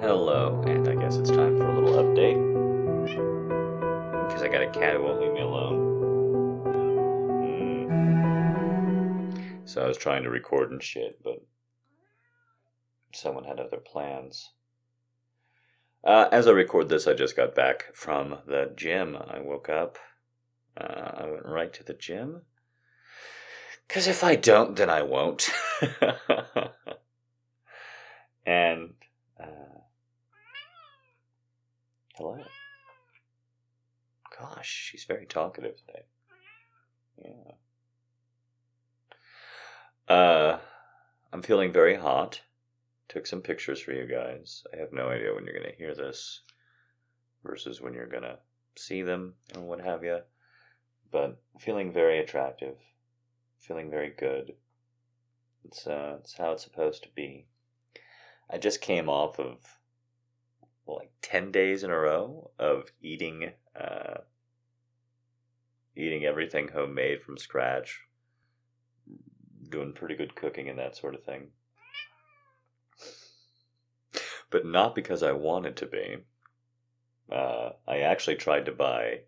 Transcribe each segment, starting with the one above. Hello, and I guess it's time for a little update. Because I got a cat who won't leave me alone. So I was trying to record and shit, but someone had other plans. As I record this, I just got back from the gym. I woke up. I went right to the gym. Because if I don't, then I won't. And, hello. Gosh, she's very talkative today. Yeah. I'm feeling very hot. Took some pictures for you guys. I have no idea when you're going to hear this versus when you're going to see them and what have you. But feeling very attractive. Feeling very good. It's how it's supposed to be. I just came off of like 10 days in a row of eating everything homemade from scratch. Doing pretty good cooking and that sort of thing. But not because I wanted to be. I actually tried to buy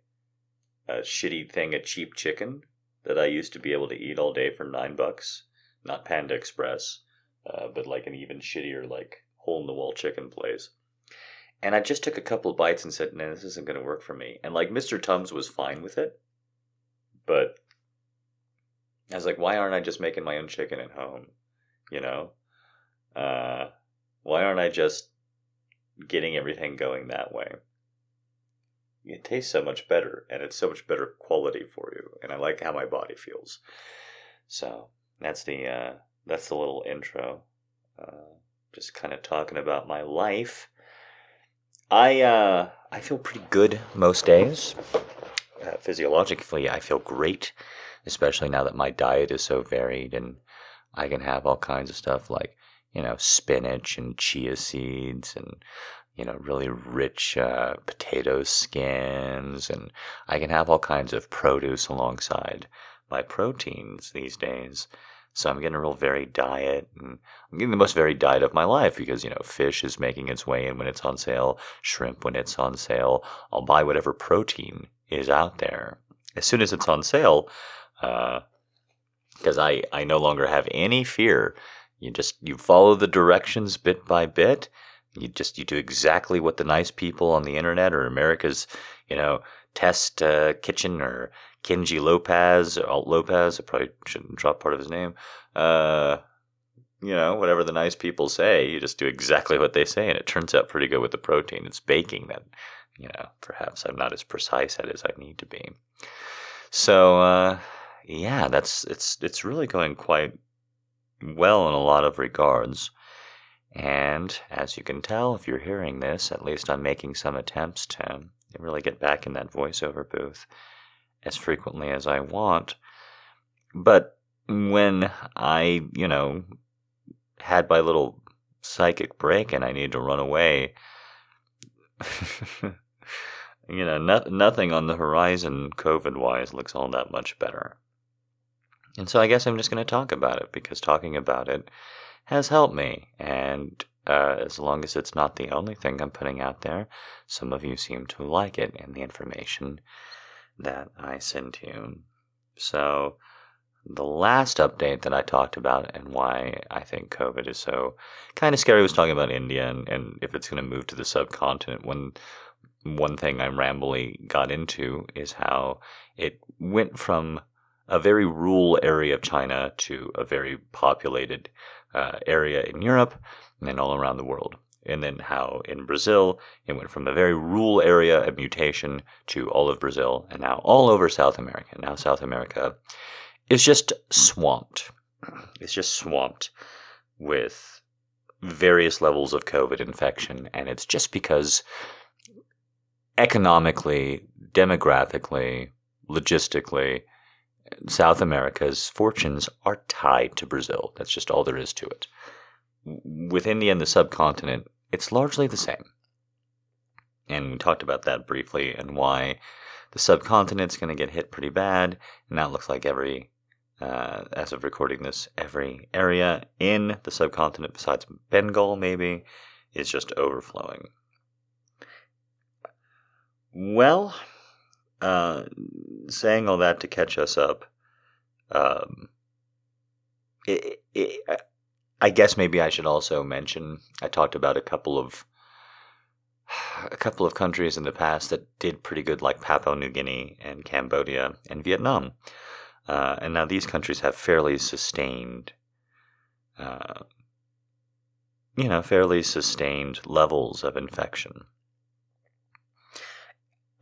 a shitty thing of cheap chicken that I used to be able to eat all day for $9. Not Panda Express, but like an even shittier, like, hole-in-the-wall chicken place. And I just took a couple of bites and said, no, this isn't going to work for me. And, like, Mr. Tums was fine with it. But I was like, why aren't I just making my own chicken at home? You know? Why aren't I just getting everything going that way? It tastes so much better, and it's so much better quality for you, and I like how my body feels. So that's the little intro, just kind of talking about my life. I feel pretty good most days. Physiologically, I feel great, especially now that my diet is so varied, and I can have all kinds of stuff like, you know, spinach and chia seeds and, you know, really rich potato skins. And I can have all kinds of produce alongside my proteins these days. So I'm getting a real varied diet. And I'm getting the most varied diet of my life because, you know, fish is making its way in when it's on sale. Shrimp when it's on sale. I'll buy whatever protein is out there. As soon as it's on sale, because I no longer have any fear. You follow the directions bit by bit. You do exactly what the nice people on the internet or America's, you know, test kitchen or Kenji López or Alt López. I probably shouldn't drop part of his name. You know, whatever the nice people say, you just do exactly what they say, and it turns out pretty good with the protein. It's baking that, you know, perhaps I'm not as precise at as I need to be. So yeah, it's really going quite well in a lot of regards, and as you can tell if you're hearing this, at least I'm making some attempts to really get back in that voiceover booth as frequently as I want. But when I, you know, had my little psychic break and I needed to run away, you know, nothing on the horizon COVID-wise looks all that much better. And so I guess I'm just going to talk about it, because talking about it has helped me. And as long as it's not the only thing I'm putting out there, some of you seem to like it and the information that I send to you. So the last update that I talked about and why I think COVID is so kind of scary was talking about India and if it's going to move to the subcontinent. One thing I rambly got into is how it went from a very rural area of China to a very populated area in Europe and then all around the world. And then how in Brazil, it went from a very rural area of mutation to all of Brazil and now all over South America. Now South America is just swamped. It's just swamped with various levels of COVID infection. And it's just because economically, demographically, logistically, South America's fortunes are tied to Brazil. That's just all there is to it. With India and the subcontinent, it's largely the same. And we talked about that briefly and why the subcontinent's going to get hit pretty bad. And that looks like every, as of recording this, every area in the subcontinent besides Bengal maybe is just overflowing. Well, saying all that to catch us up, I guess maybe I should also mention, I talked about a couple of countries in the past that did pretty good, like Papua New Guinea and Cambodia and Vietnam. And now these countries have fairly sustained, levels of infection.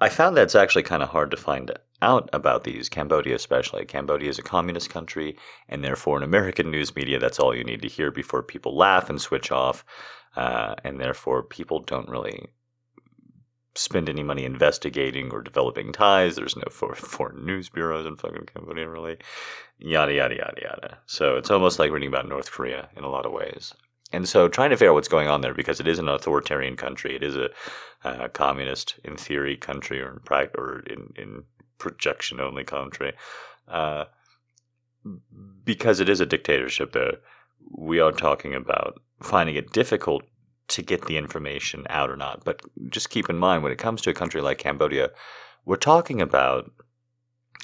I found that's actually kind of hard to find out about these, Cambodia especially. Cambodia is a communist country, and therefore in American news media, that's all you need to hear before people laugh and switch off, and therefore people don't really spend any money investigating or developing ties. There's no foreign news bureaus in fucking Cambodia, really, yada, yada, yada, yada. So it's almost like reading about North Korea in a lot of ways. And so trying to figure out what's going on there, because it is an authoritarian country. It is a communist, in theory, country, or in practice, or in projection-only country. Because it is a dictatorship there, we are talking about finding it difficult to get the information out or not. But just keep in mind, when it comes to a country like Cambodia, we're talking about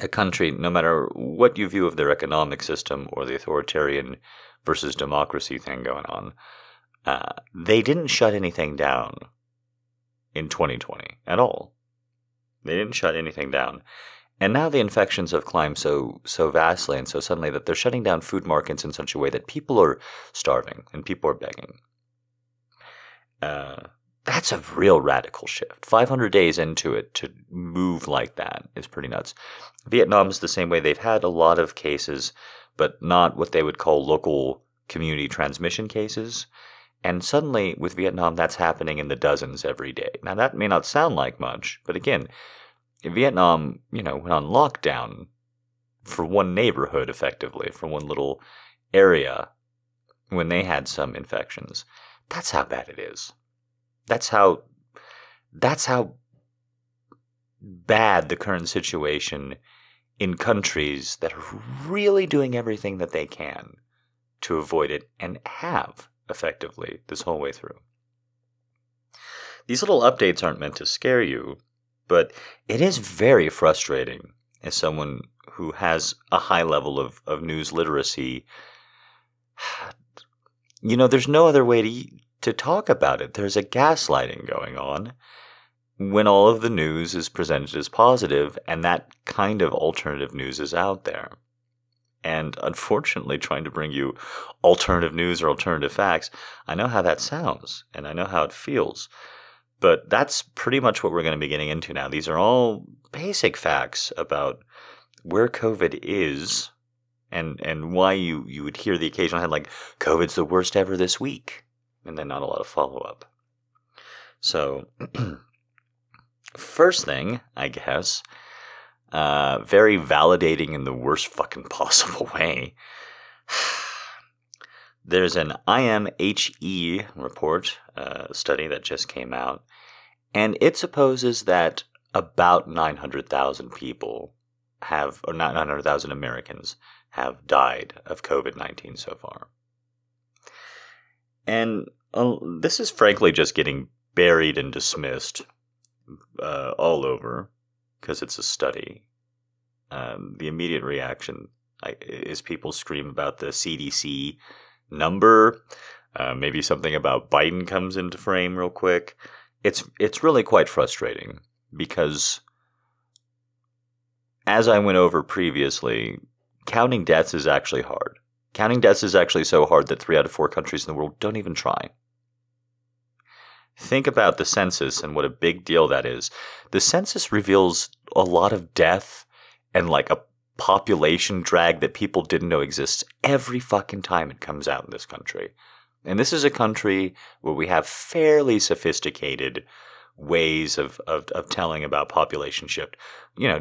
a country, no matter what you view of their economic system or the authoritarian versus democracy thing going on, they didn't shut anything down in 2020 at all. They didn't shut anything down. And now the infections have climbed so vastly and so suddenly that they're shutting down food markets in such a way that people are starving and people are begging. That's a real radical shift. 500 days into it to move like that is pretty nuts. Vietnam's the same way. They've had a lot of cases, but not what they would call local community transmission cases. And suddenly, with Vietnam, that's happening in the dozens every day. Now, that may not sound like much, but again, Vietnam, went on lockdown for one neighborhood, effectively, for one little area when they had some infections. That's how bad it is. That's how bad the current situation in countries that are really doing everything that they can to avoid it and have effectively this whole way through. These little updates aren't meant to scare you, but it is very frustrating as someone who has a high level of news literacy. There's no other way to talk about it. There's a gaslighting going on when all of the news is presented as positive, and that kind of alternative news is out there. And unfortunately, trying to bring you alternative news or alternative facts, I know how that sounds, and I know how it feels, but that's pretty much what we're going to be getting into now. These are all basic facts about where COVID is and why you would hear the occasional head like, COVID's the worst ever this week, and then not a lot of follow-up. So first thing, I guess, very validating in the worst fucking possible way. There's an IMHE report, study that just came out, and it supposes that about 900,000 people have, or not 900,000 Americans have died of COVID-19 so far. And this is frankly just getting buried and dismissed all over because it's a study. The immediate reaction is people scream about the CDC number. Maybe something about Biden comes into frame real quick. It's really quite frustrating because, as I went over previously, counting deaths is actually hard. Counting deaths is actually so hard that 3 out of 4 countries in the world don't even try. Think about the census and what a big deal that is. The census reveals a lot of death and like a population drag that people didn't know exists every fucking time it comes out in this country. And this is a country where we have fairly sophisticated ways of telling about population shift.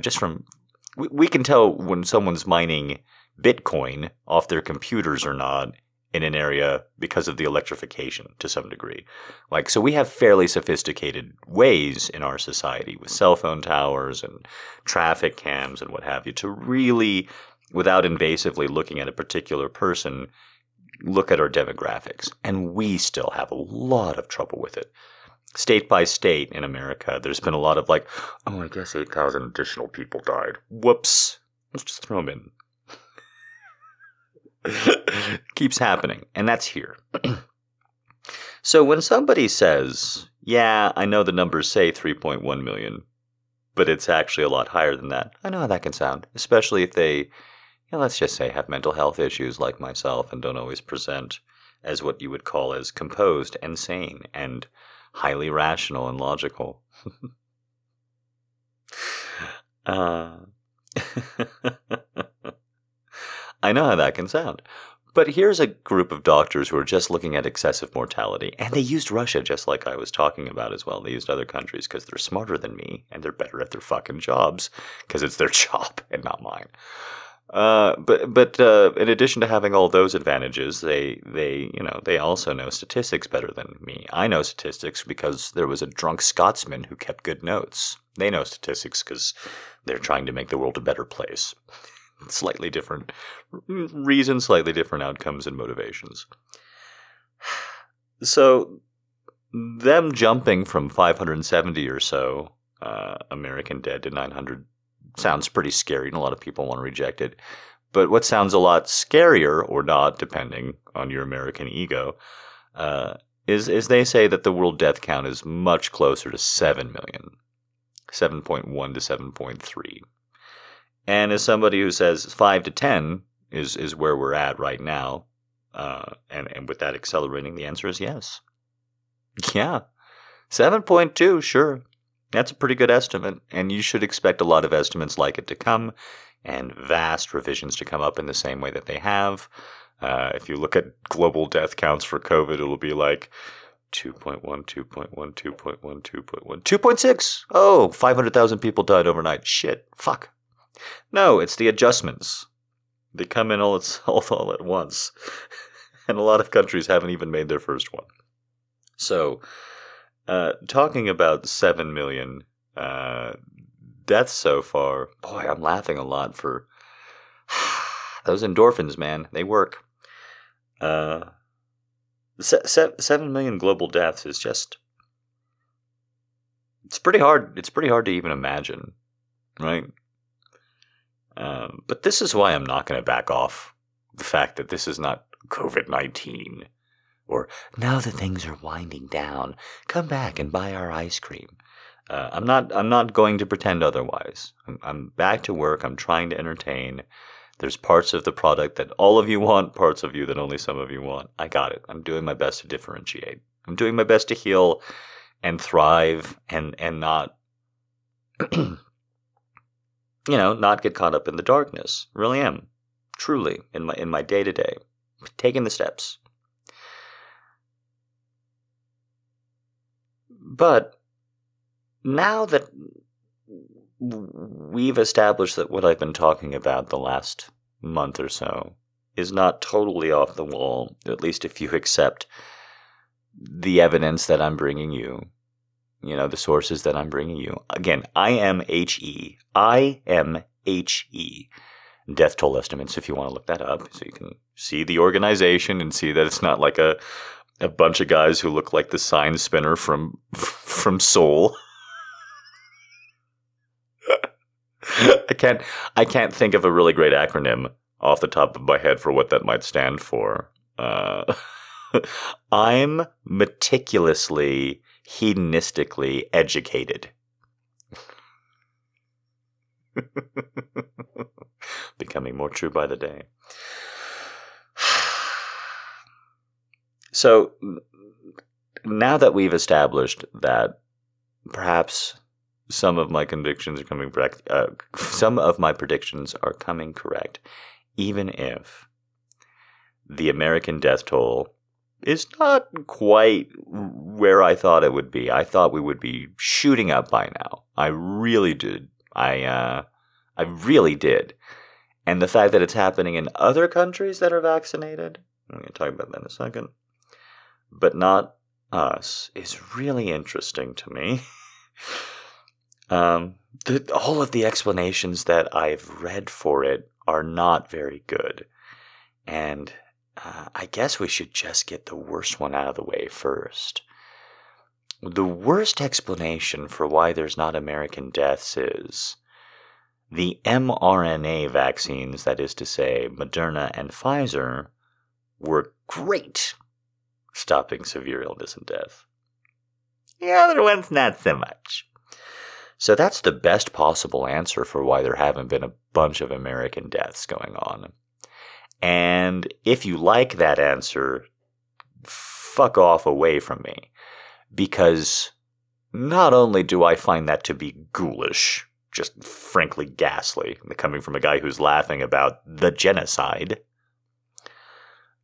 Just from – we can tell when someone's mining – Bitcoin off their computers or not in an area because of the electrification to some degree. So we have fairly sophisticated ways in our society with cell phone towers and traffic cams and what have you to really, without invasively looking at a particular person, look at our demographics, and we still have a lot of trouble with it. State by state in America, there's been a lot of like, oh, I guess 8,000 additional people died. Whoops. Let's just throw them in. Keeps happening. And that's here. So when somebody says, yeah, I know the numbers say 3.1 million, but it's actually a lot higher than that. I know how that can sound, especially if they, you know, let's just say, have mental health issues like myself and don't always present as what you would call as composed and sane and highly rational and logical. I know how that can sound. But here's a group of doctors who are just looking at excessive mortality. And they used Russia just like I was talking about as well. They used other countries because they're smarter than me and they're better at their fucking jobs because it's their job and not mine. But in addition to having all those advantages, they also know statistics better than me. I know statistics because there was a drunk Scotsman who kept good notes. They know statistics because they're trying to make the world a better place. Slightly different reasons, slightly different outcomes and motivations. So them jumping from 570 or so American dead to 900 sounds pretty scary, and a lot of people want to reject it. But what sounds a lot scarier, or not, depending on your American ego, is they say that the world death count is much closer to 7 million, 7.1 to 7.3. And as somebody who says 5 to 10 is where we're at right now, and with that accelerating, the answer is yes. Yeah. 7.2, sure. That's a pretty good estimate, and you should expect a lot of estimates like it to come and vast revisions to come up in the same way that they have. If you look at global death counts for COVID, it'll be like 2.1, 2.1, 2.1, 2.1, 2.6. Oh, 500,000 people died overnight. Shit. Fuck. No, it's the adjustments. They come in all at once. And a lot of countries haven't even made their first one. So, talking about 7 million deaths so far, boy, I'm laughing a lot for those endorphins, man. They work. 7 million global deaths is just, it's pretty hard. It's pretty hard to even imagine, right? But this is why I'm not going to back off the fact that this is not COVID-19 or now that things are winding down, come back and buy our ice cream. I'm not going to pretend otherwise. I'm back to work. I'm trying to entertain. There's parts of the product that all of you want, parts of you that only some of you want. I got it. I'm doing my best to differentiate. I'm doing my best to heal and thrive and not... not get caught up in the darkness. Really am. Truly, in my day-to-day. Taking the steps. But now that we've established that what I've been talking about the last month or so is not totally off the wall, at least if you accept the evidence that I'm bringing you, the sources that I'm bringing you. Again, IMHE, death toll estimates, if you want to look that up. So you can see the organization and see that it's not like a bunch of guys who look like the sign spinner from Soul. I can't think of a really great acronym off the top of my head for what that might stand for. I'm meticulously... hedonistically educated. Becoming more true by the day. So now that we've established that perhaps some of my predictions are coming correct, even if the American death toll is not quite where I thought it would be. I thought we would be shooting up by now. I really did. I really did. And the fact that it's happening in other countries that are vaccinated, I'm going to talk about that in a second, but not us, is really interesting to me. All of the explanations that I've read for it are not very good. And I guess we should just get the worst one out of the way first. The worst explanation for why there's not American deaths is the mRNA vaccines, that is to say, Moderna and Pfizer, were great stopping severe illness and death. The other ones, not so much. So that's the best possible answer for why there haven't been a bunch of American deaths going on. And if you like that answer, fuck off away from me. Because not only do I find that to be ghoulish, just frankly ghastly, coming from a guy who's laughing about the genocide,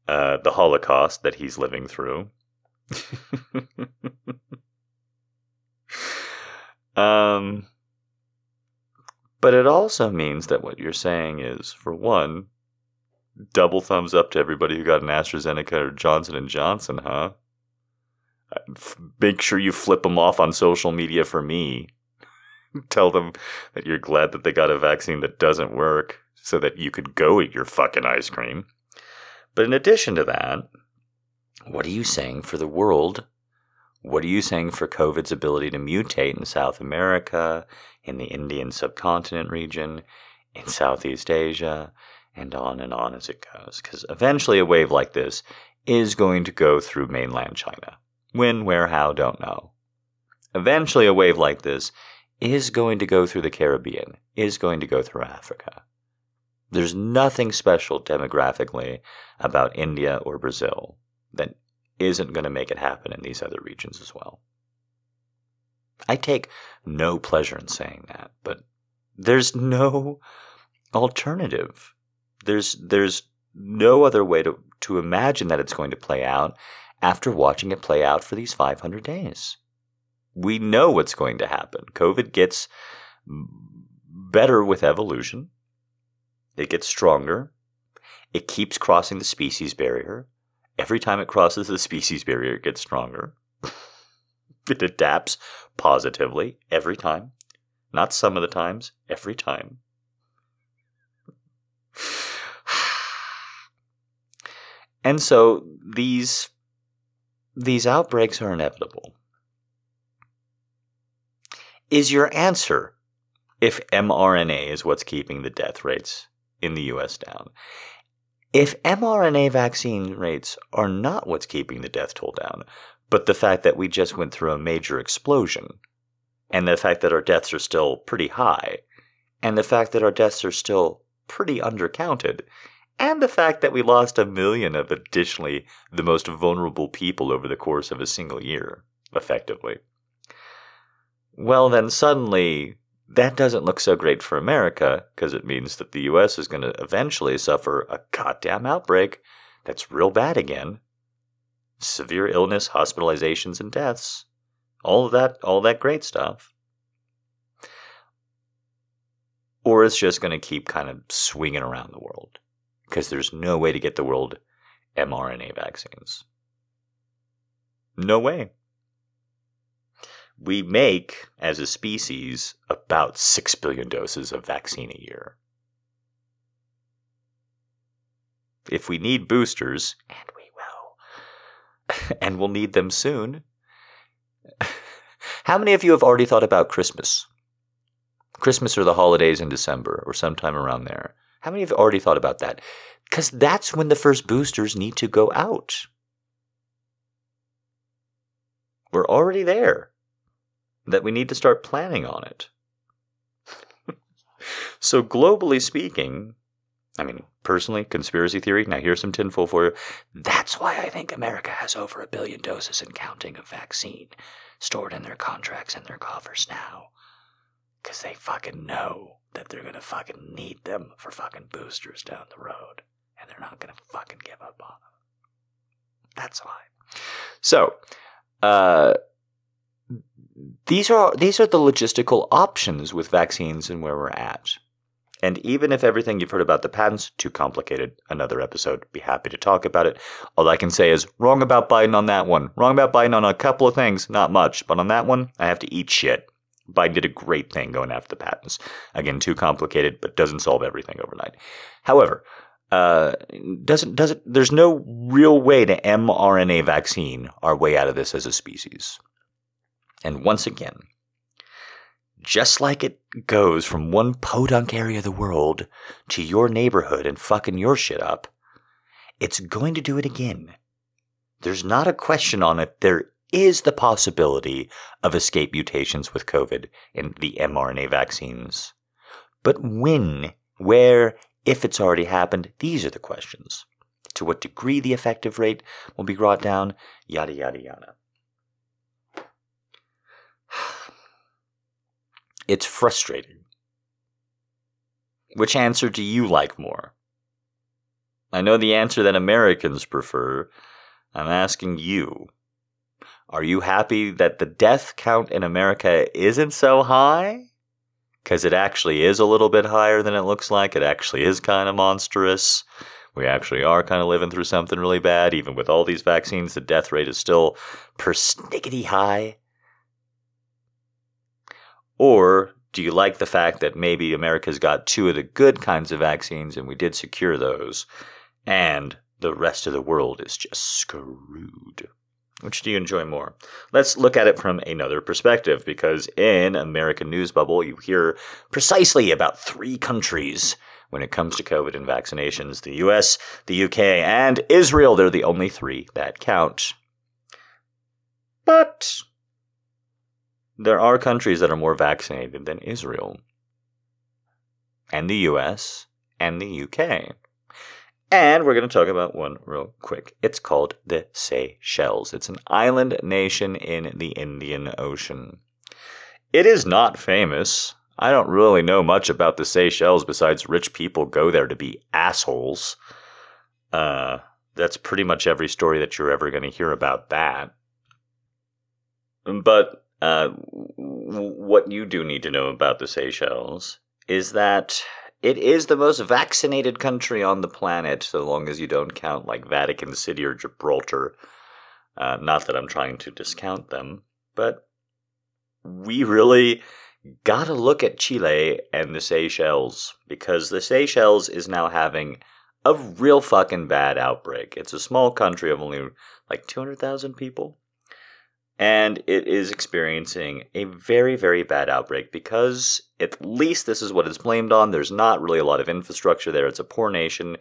the Holocaust that he's living through. But it also means that what you're saying is, for one, double thumbs up to everybody who got an AstraZeneca or Johnson & Johnson, huh? Make sure you flip them off on social media for me. Tell them that you're glad that they got a vaccine that doesn't work so that you could go eat your fucking ice cream. But in addition to that, what are you saying for the world? What are you saying for COVID's ability to mutate in South America, in the Indian subcontinent region, in Southeast Asia, and on as it goes? Because eventually a wave like this is going to go through mainland China. When, where, how, don't know. Eventually a wave like this is going to go through the Caribbean, is going to go through Africa. There's nothing special demographically about India or Brazil that isn't going to make it happen in these other regions as well. I take no pleasure in saying that, but there's no alternative. There's no other way to imagine that it's going to play out after watching it play out for these 500 days. We know what's going to happen. COVID gets better with evolution. It gets stronger. It keeps crossing the species barrier. Every time it crosses the species barrier, it gets stronger. It adapts positively every time. Not some of the times, every time. And so these outbreaks are inevitable. Is your answer if mRNA is what's keeping the death rates in the U.S. down? If mRNA vaccine rates are not what's keeping the death toll down, but the fact that we just went through a major explosion, and the fact that our deaths are still pretty high, and the fact that our deaths are still pretty undercounted, and the fact that we lost 1 million of additionally the most vulnerable people over the course of a single year, effectively. Well, then suddenly, that doesn't look so great for America because it means that the U.S. is going to eventually suffer a goddamn outbreak that's real bad again. Severe illness, hospitalizations, and deaths. All that great stuff. Or it's just going to keep kind of swinging around the world because there's no way to get the world mRNA vaccines. No way. We make, as a species, about 6 billion doses of vaccine a year. If we need boosters, and we will, and we'll need them soon. How many of you have already thought about Christmas? Christmas or the holidays in December or sometime around there. How many have already thought about that? Because that's when the first boosters need to go out. We're already there. That we need to start planning on it. So globally speaking, I mean, personally, conspiracy theory, now here's some tinfoil for you. That's why I think America has over 1 billion doses and counting of vaccine stored in their contracts and their coffers now. Because they fucking know that they're going to fucking need them for fucking boosters down the road. And they're not going to fucking give up on them. That's why. So, These are the logistical options with vaccines and where we're at. And even if everything you've heard about the patents, too complicated, another episode, be happy to talk about it. All I can say is, wrong about Biden on that one. Wrong about Biden on a couple of things, not much. But on that one, I have to eat shit. Biden did a great thing going after the patents. Again, too complicated, but doesn't solve everything overnight. However, doesn't there's no real way to mRNA vaccine our way out of this as a species. And once again, just like it goes from one podunk area of the world to your neighborhood and fucking your shit up, it's going to do it again. There's not a question on it. There is the possibility of escape mutations with COVID in the mRNA vaccines. But when, where, if it's already happened, these are the questions. To what degree the effective rate will be brought down, yada, yada, yada. It's frustrating. Which answer do you like more? I know the answer that Americans prefer. I'm asking you. Are you happy that the death count in America isn't so high? Because it actually is a little bit higher than it looks like. It actually is kind of monstrous. We actually are kind of living through something really bad. Even with all these vaccines, the death rate is still persnickety high. Or do you like the fact that maybe America's got two of the good kinds of vaccines and we did secure those, and the rest of the world is just screwed? Which do you enjoy more? Let's look at it from another perspective, because in American News Bubble, you hear precisely about three countries when it comes to COVID and vaccinations. The US, the UK, and Israel. They're the only three that count. But there are countries that are more vaccinated than Israel, and the US, and the UK. And we're going to talk about one real quick. It's called the Seychelles. It's an island nation in the Indian Ocean. It is not famous. I don't really know much about the Seychelles besides rich people go there to be assholes. That's pretty much every story that you're ever going to hear about that. But what you do need to know about the Seychelles is that it is the most vaccinated country on the planet, so long as you don't count like Vatican City or Gibraltar. Not that I'm trying to discount them, but we really gotta look at Chile and the Seychelles, because the Seychelles is now having a real fucking bad outbreak. It's a small country of only like 200,000 people. And it is experiencing a very, very bad outbreak because at least this is what it's blamed on. There's not really a lot of infrastructure there. It's a poor nation.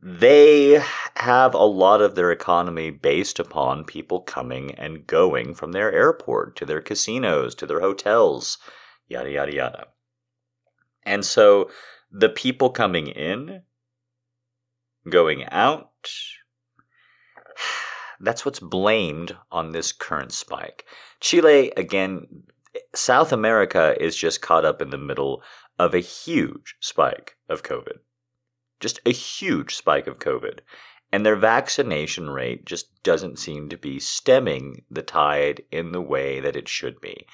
They have a lot of their economy based upon people coming and going from their airport to their casinos, to their hotels, yada, yada, yada. And so the people coming in, going out, that's what's blamed on this current spike. Chile, again, South America is just caught up in the middle of a huge spike of COVID. Just a huge spike of COVID. And their vaccination rate just doesn't seem to be stemming the tide in the way that it should be.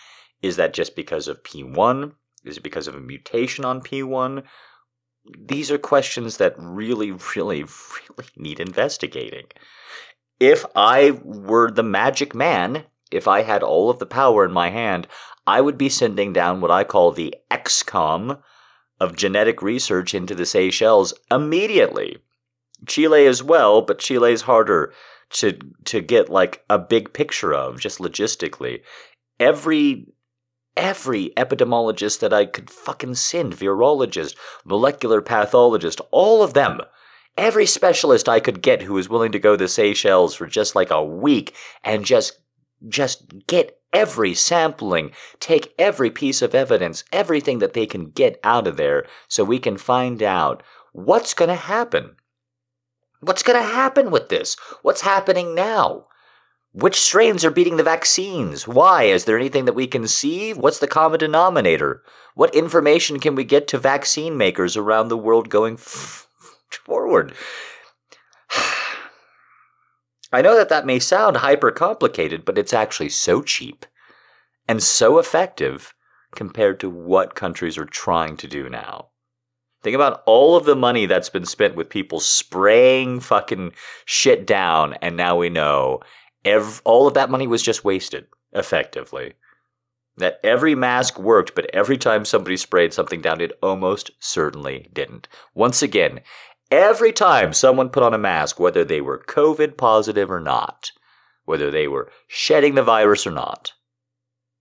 Is that just because of P1? Is it because of a mutation on P1? These are questions that really, really, really need investigating. If I were the magic man, if I had all of the power in my hand, I would be sending down what I call the XCOM of genetic research into the Seychelles immediately. Chile as well, but Chile's harder to get like a big picture of, just logistically. Every epidemiologist that I could fucking send, virologist, molecular pathologist, all of them. Every specialist I could get who was willing to go to the Seychelles for just like a week and just get every sampling, take every piece of evidence, everything that they can get out of there so we can find out what's going to happen. What's going to happen with this? What's happening now? Which strains are beating the vaccines? Why? Is there anything that we can see? What's the common denominator? What information can we get to vaccine makers around the world going forward? I know that may sound hyper complicated, but it's actually so cheap and so effective compared to what countries are trying to do now. Think about all of the money that's been spent with people spraying fucking shit down, and now we know all of that money was just wasted, effectively. That every mask worked, but every time somebody sprayed something down, it almost certainly didn't. Once again, Every time someone put on a mask, whether they were COVID positive or not, whether they were shedding the virus or not,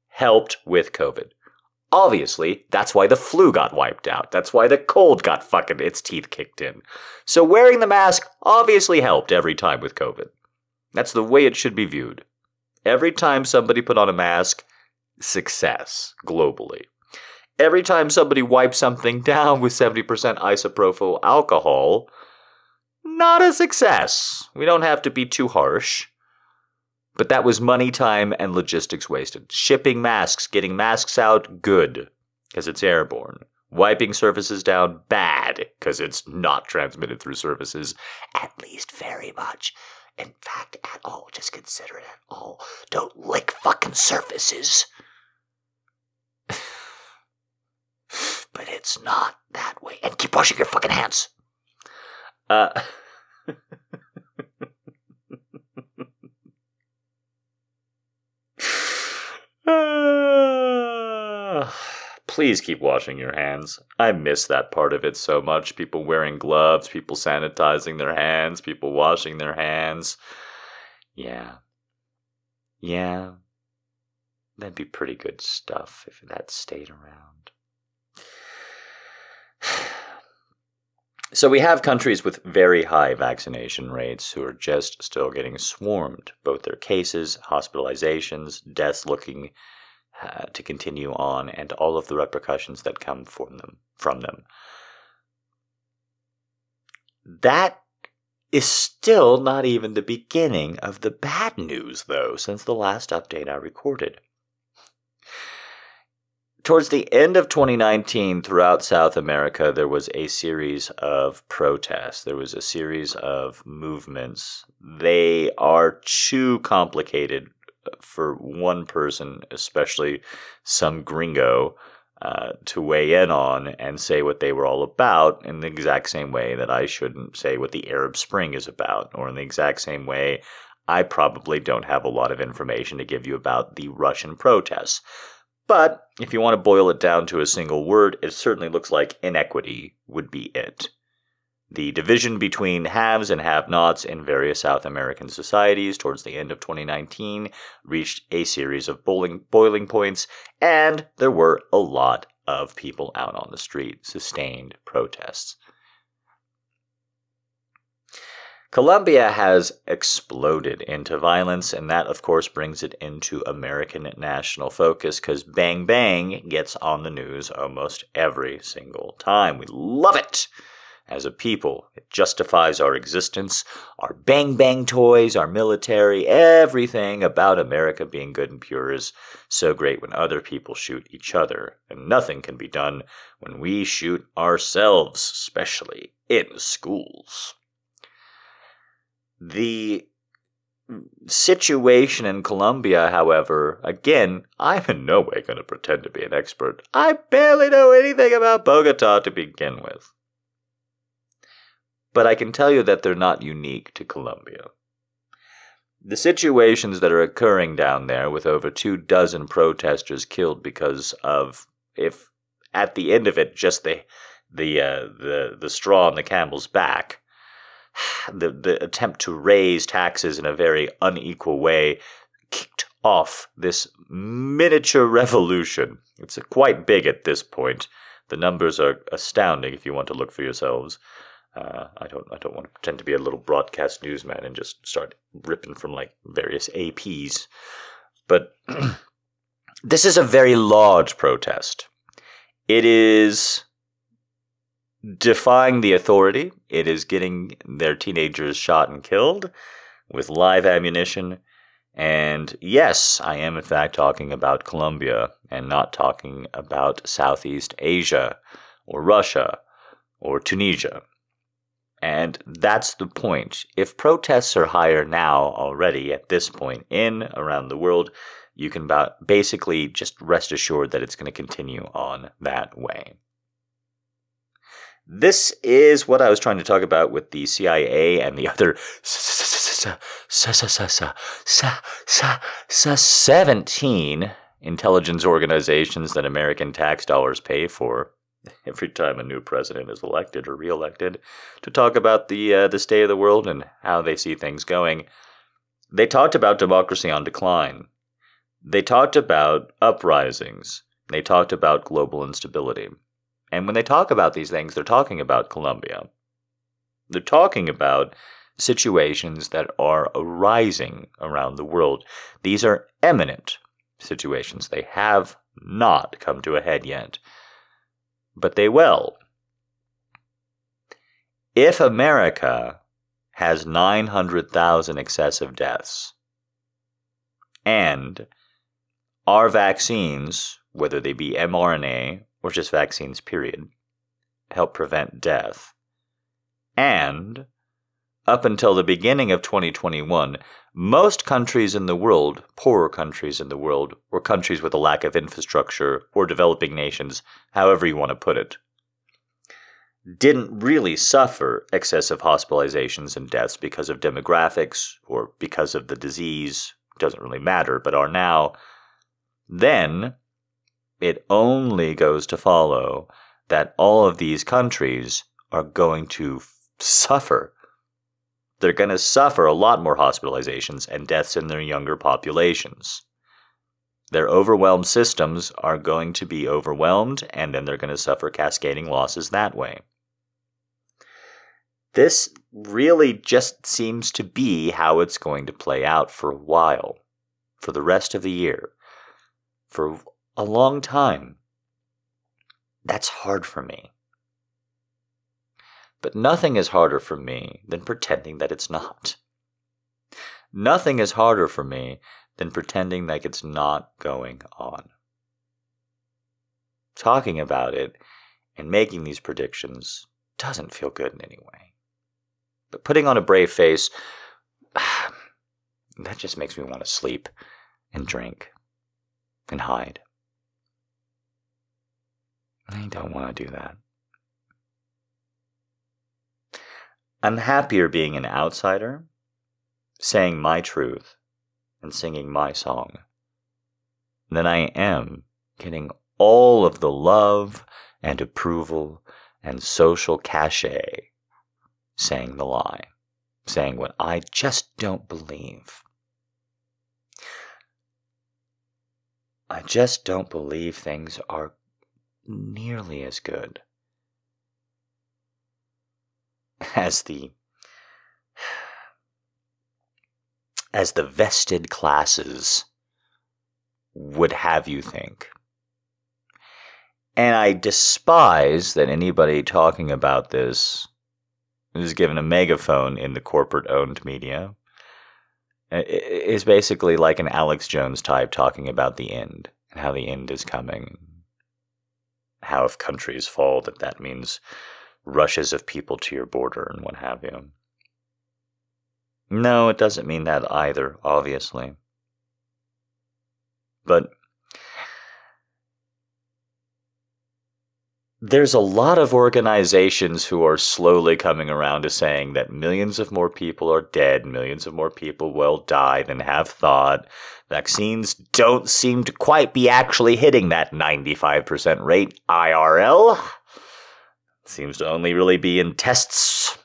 helped with COVID. Obviously, that's why the flu got wiped out. That's why the cold got fucking its teeth kicked in. So wearing the mask obviously helped every time with COVID. That's the way it should be viewed. Every time somebody put on a mask, success globally. Every time somebody wipes something down with 70% isopropyl alcohol, not a success. We don't have to be too harsh. But that was money, time, and logistics wasted. Shipping masks, getting masks out, good, because it's airborne. Wiping surfaces down, bad, because it's not transmitted through surfaces, at least very much. In fact, at all. Just consider it at all. Don't lick fucking surfaces. But it's not that way. And keep washing your fucking hands. Please keep washing your hands. I miss that part of it so much. People wearing gloves, people sanitizing their hands, people washing their hands. Yeah. That'd be pretty good stuff if that stayed around. So we have countries with very high vaccination rates who are just still getting swarmed. Both their cases, hospitalizations, deaths looking to continue on, and all of the repercussions that come from them. That is still not even the beginning of the bad news, though, since the last update I recorded. Towards the end of 2019, throughout South America, there was a series of protests. There was a series of movements. They are too complicated for one person, especially some gringo, to weigh in on and say what they were all about in the exact same way that I shouldn't say what the Arab Spring is about, or in the exact same way I probably don't have a lot of information to give you about the Russian protests. But if you want to boil it down to a single word, it certainly looks like inequity would be it. The division between haves and have-nots in various South American societies towards the end of 2019 reached a series of boiling points, and there were a lot of people out on the street, sustained protests. Colombia has exploded into violence, and that, of course, brings it into American national focus because Bang Bang gets on the news almost every single time. We love it as a people. It justifies our existence, our Bang Bang toys, our military, everything about America being good and pure is so great when other people shoot each other. And nothing can be done when we shoot ourselves, especially in schools. The situation in Colombia, however, again, I'm in no way going to pretend to be an expert. I barely know anything about Bogota to begin with. But I can tell you that they're not unique to Colombia. The situations that are occurring down there with over 24 protesters killed because of, if at the end of it, just the straw on the camel's back, the attempt to raise taxes in a very unequal way kicked off this miniature revolution. It's quite big at this point. The numbers are astounding if you want to look for yourselves. I don't want to pretend to be a little broadcast newsman and just start ripping from like various APs. But this is a very large protest. It is defying the authority. It is getting their teenagers shot and killed with live ammunition. And yes, I am in fact talking about Colombia and not talking about Southeast Asia or Russia or Tunisia. And that's the point. If protests are higher now already at this point in around the world, you can basically just rest assured that it's going to continue on that way. This is what I was trying to talk about with the CIA and the other 17 intelligence organizations that American tax dollars pay for every time a new president is elected or re-elected, to talk about the state of the world and how they see things going. They talked about democracy on decline. They talked about uprisings. They talked about global instability. And when they talk about these things, they're talking about Colombia. They're talking about situations that are arising around the world. These are imminent situations. They have not come to a head yet. But they will. If America has 900,000 excessive deaths, and our vaccines, whether they be mRNA or just vaccines, period, help prevent death, and up until the beginning of 2021, most countries in the world, poorer countries in the world, or countries with a lack of infrastructure, or developing nations, however you want to put it, didn't really suffer excessive hospitalizations and deaths because of demographics or because of the disease, doesn't really matter, but are now, then it only goes to follow that all of these countries are going to suffer. They're going to suffer a lot more hospitalizations and deaths in their younger populations. Their overwhelmed systems are going to be overwhelmed, and then they're going to suffer cascading losses that way. This really just seems to be how it's going to play out for a while, for the rest of the year, for a long time. That's hard for me. But nothing is harder for me than pretending that it's not. Nothing is harder for me than pretending like it's not going on. Talking about it and making these predictions doesn't feel good in any way. But putting on a brave face, that just makes me want to sleep and drink and hide. I don't want to do that. I'm happier being an outsider, saying my truth and singing my song, than I am getting all of the love and approval and social cachet saying the lie, saying what I just don't believe. I just don't believe things are nearly as good as the vested classes would have you think. And I despise that anybody talking about this who's given a megaphone in the corporate-owned media is basically like an Alex Jones type talking about the end and how the end is coming. How if countries fall, that means rushes of people to your border and what have you. No, it doesn't mean that either, obviously. But there's a lot of organizations who are slowly coming around to saying that millions of more people are dead, millions of more people will die than have thought. Vaccines don't seem to quite be actually hitting that 95% rate IRL. Seems to only really be in tests,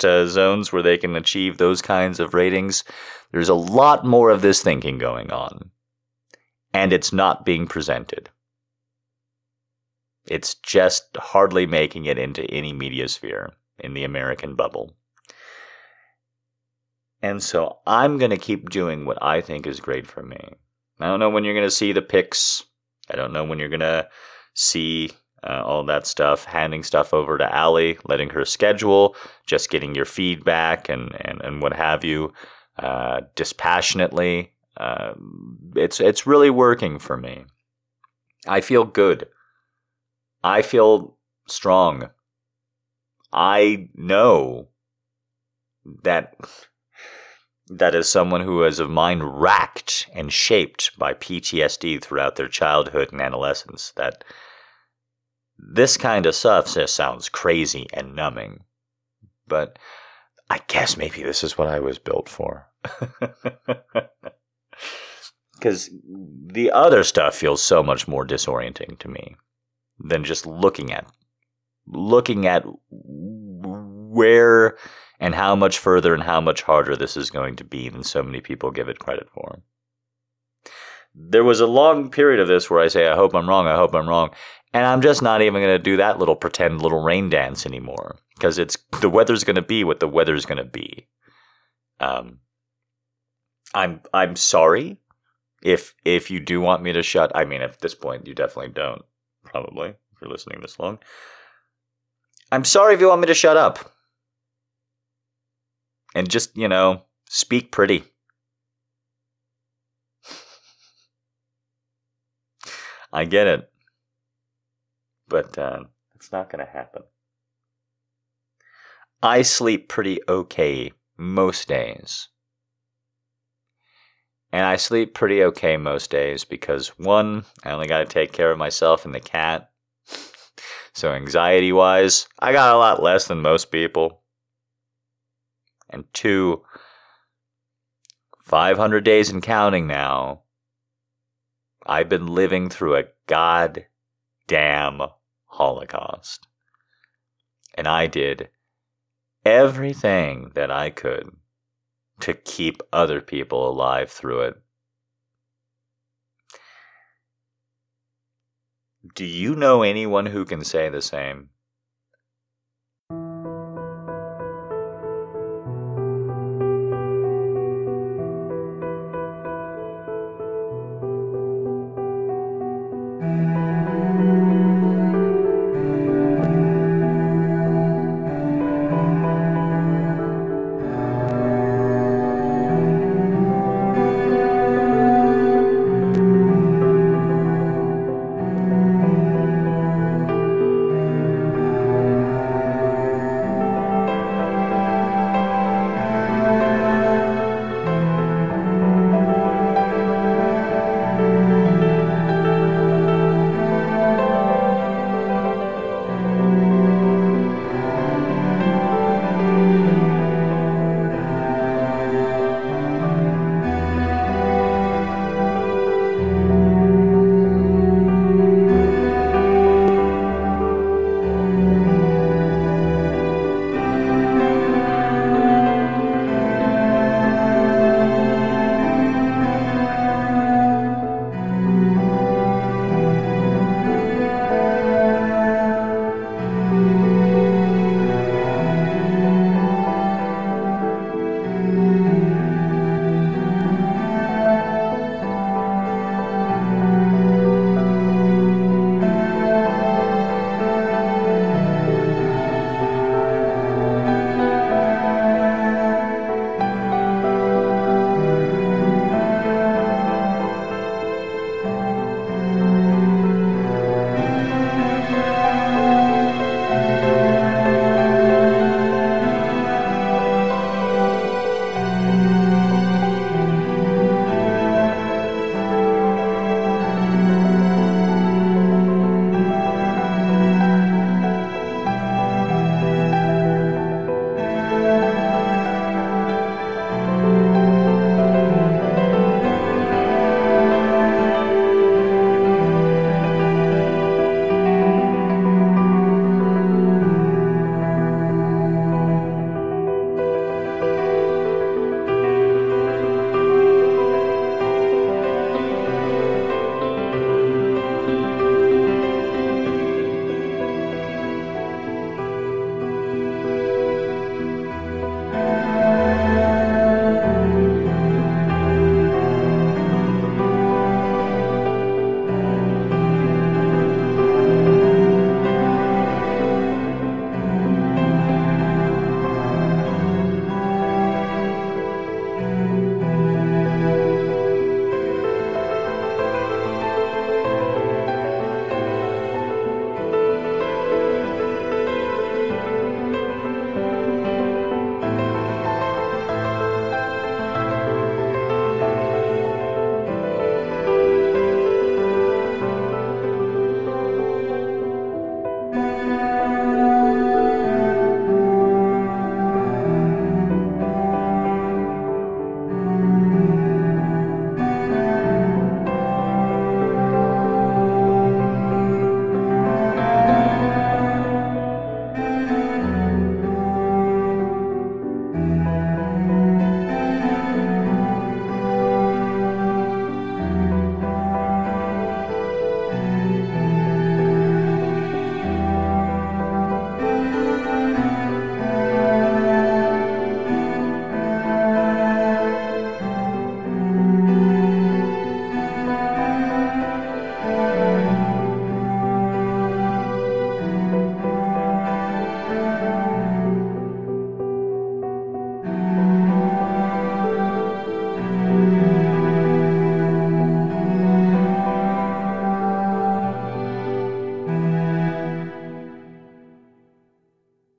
zones where they can achieve those kinds of ratings. There's a lot more of this thinking going on. And it's not being presented. It's just hardly making it into any media sphere in the American bubble. And so I'm going to keep doing what I think is great for me. I don't know when you're going to see the pics. I don't know when you're going to see all that stuff, handing stuff over to Allie, letting her schedule, just getting your feedback and what have you, dispassionately. It's really working for me. I feel good. I feel strong. I know that as someone who is of mind racked and shaped by PTSD throughout their childhood and adolescence, that this kind of stuff just sounds crazy and numbing, but I guess maybe this is what I was built for. Because the other stuff feels so much more disorienting to me. than just looking at where and how much further and how much harder this is going to be than so many people give it credit for. There was a long period of this where I say, I hope I'm wrong. And I'm just not even going to do that little pretend little rain dance anymore, because it's the weather's going to be what the weather's going to be. I'm sorry if you do want me to shut. I mean, at this point, you definitely don't, probably, if you're listening this long. I'm sorry if you want me to shut up and just, speak pretty. I get it. But it's not going to happen. I sleep pretty okay most days. And I sleep pretty okay most days because, one, I only got to take care of myself and the cat. So anxiety-wise, I got a lot less than most people. And two, 500 days and counting now, I've been living through a goddamn Holocaust. And I did everything that I could to keep other people alive through it. Do you know anyone who can say the same?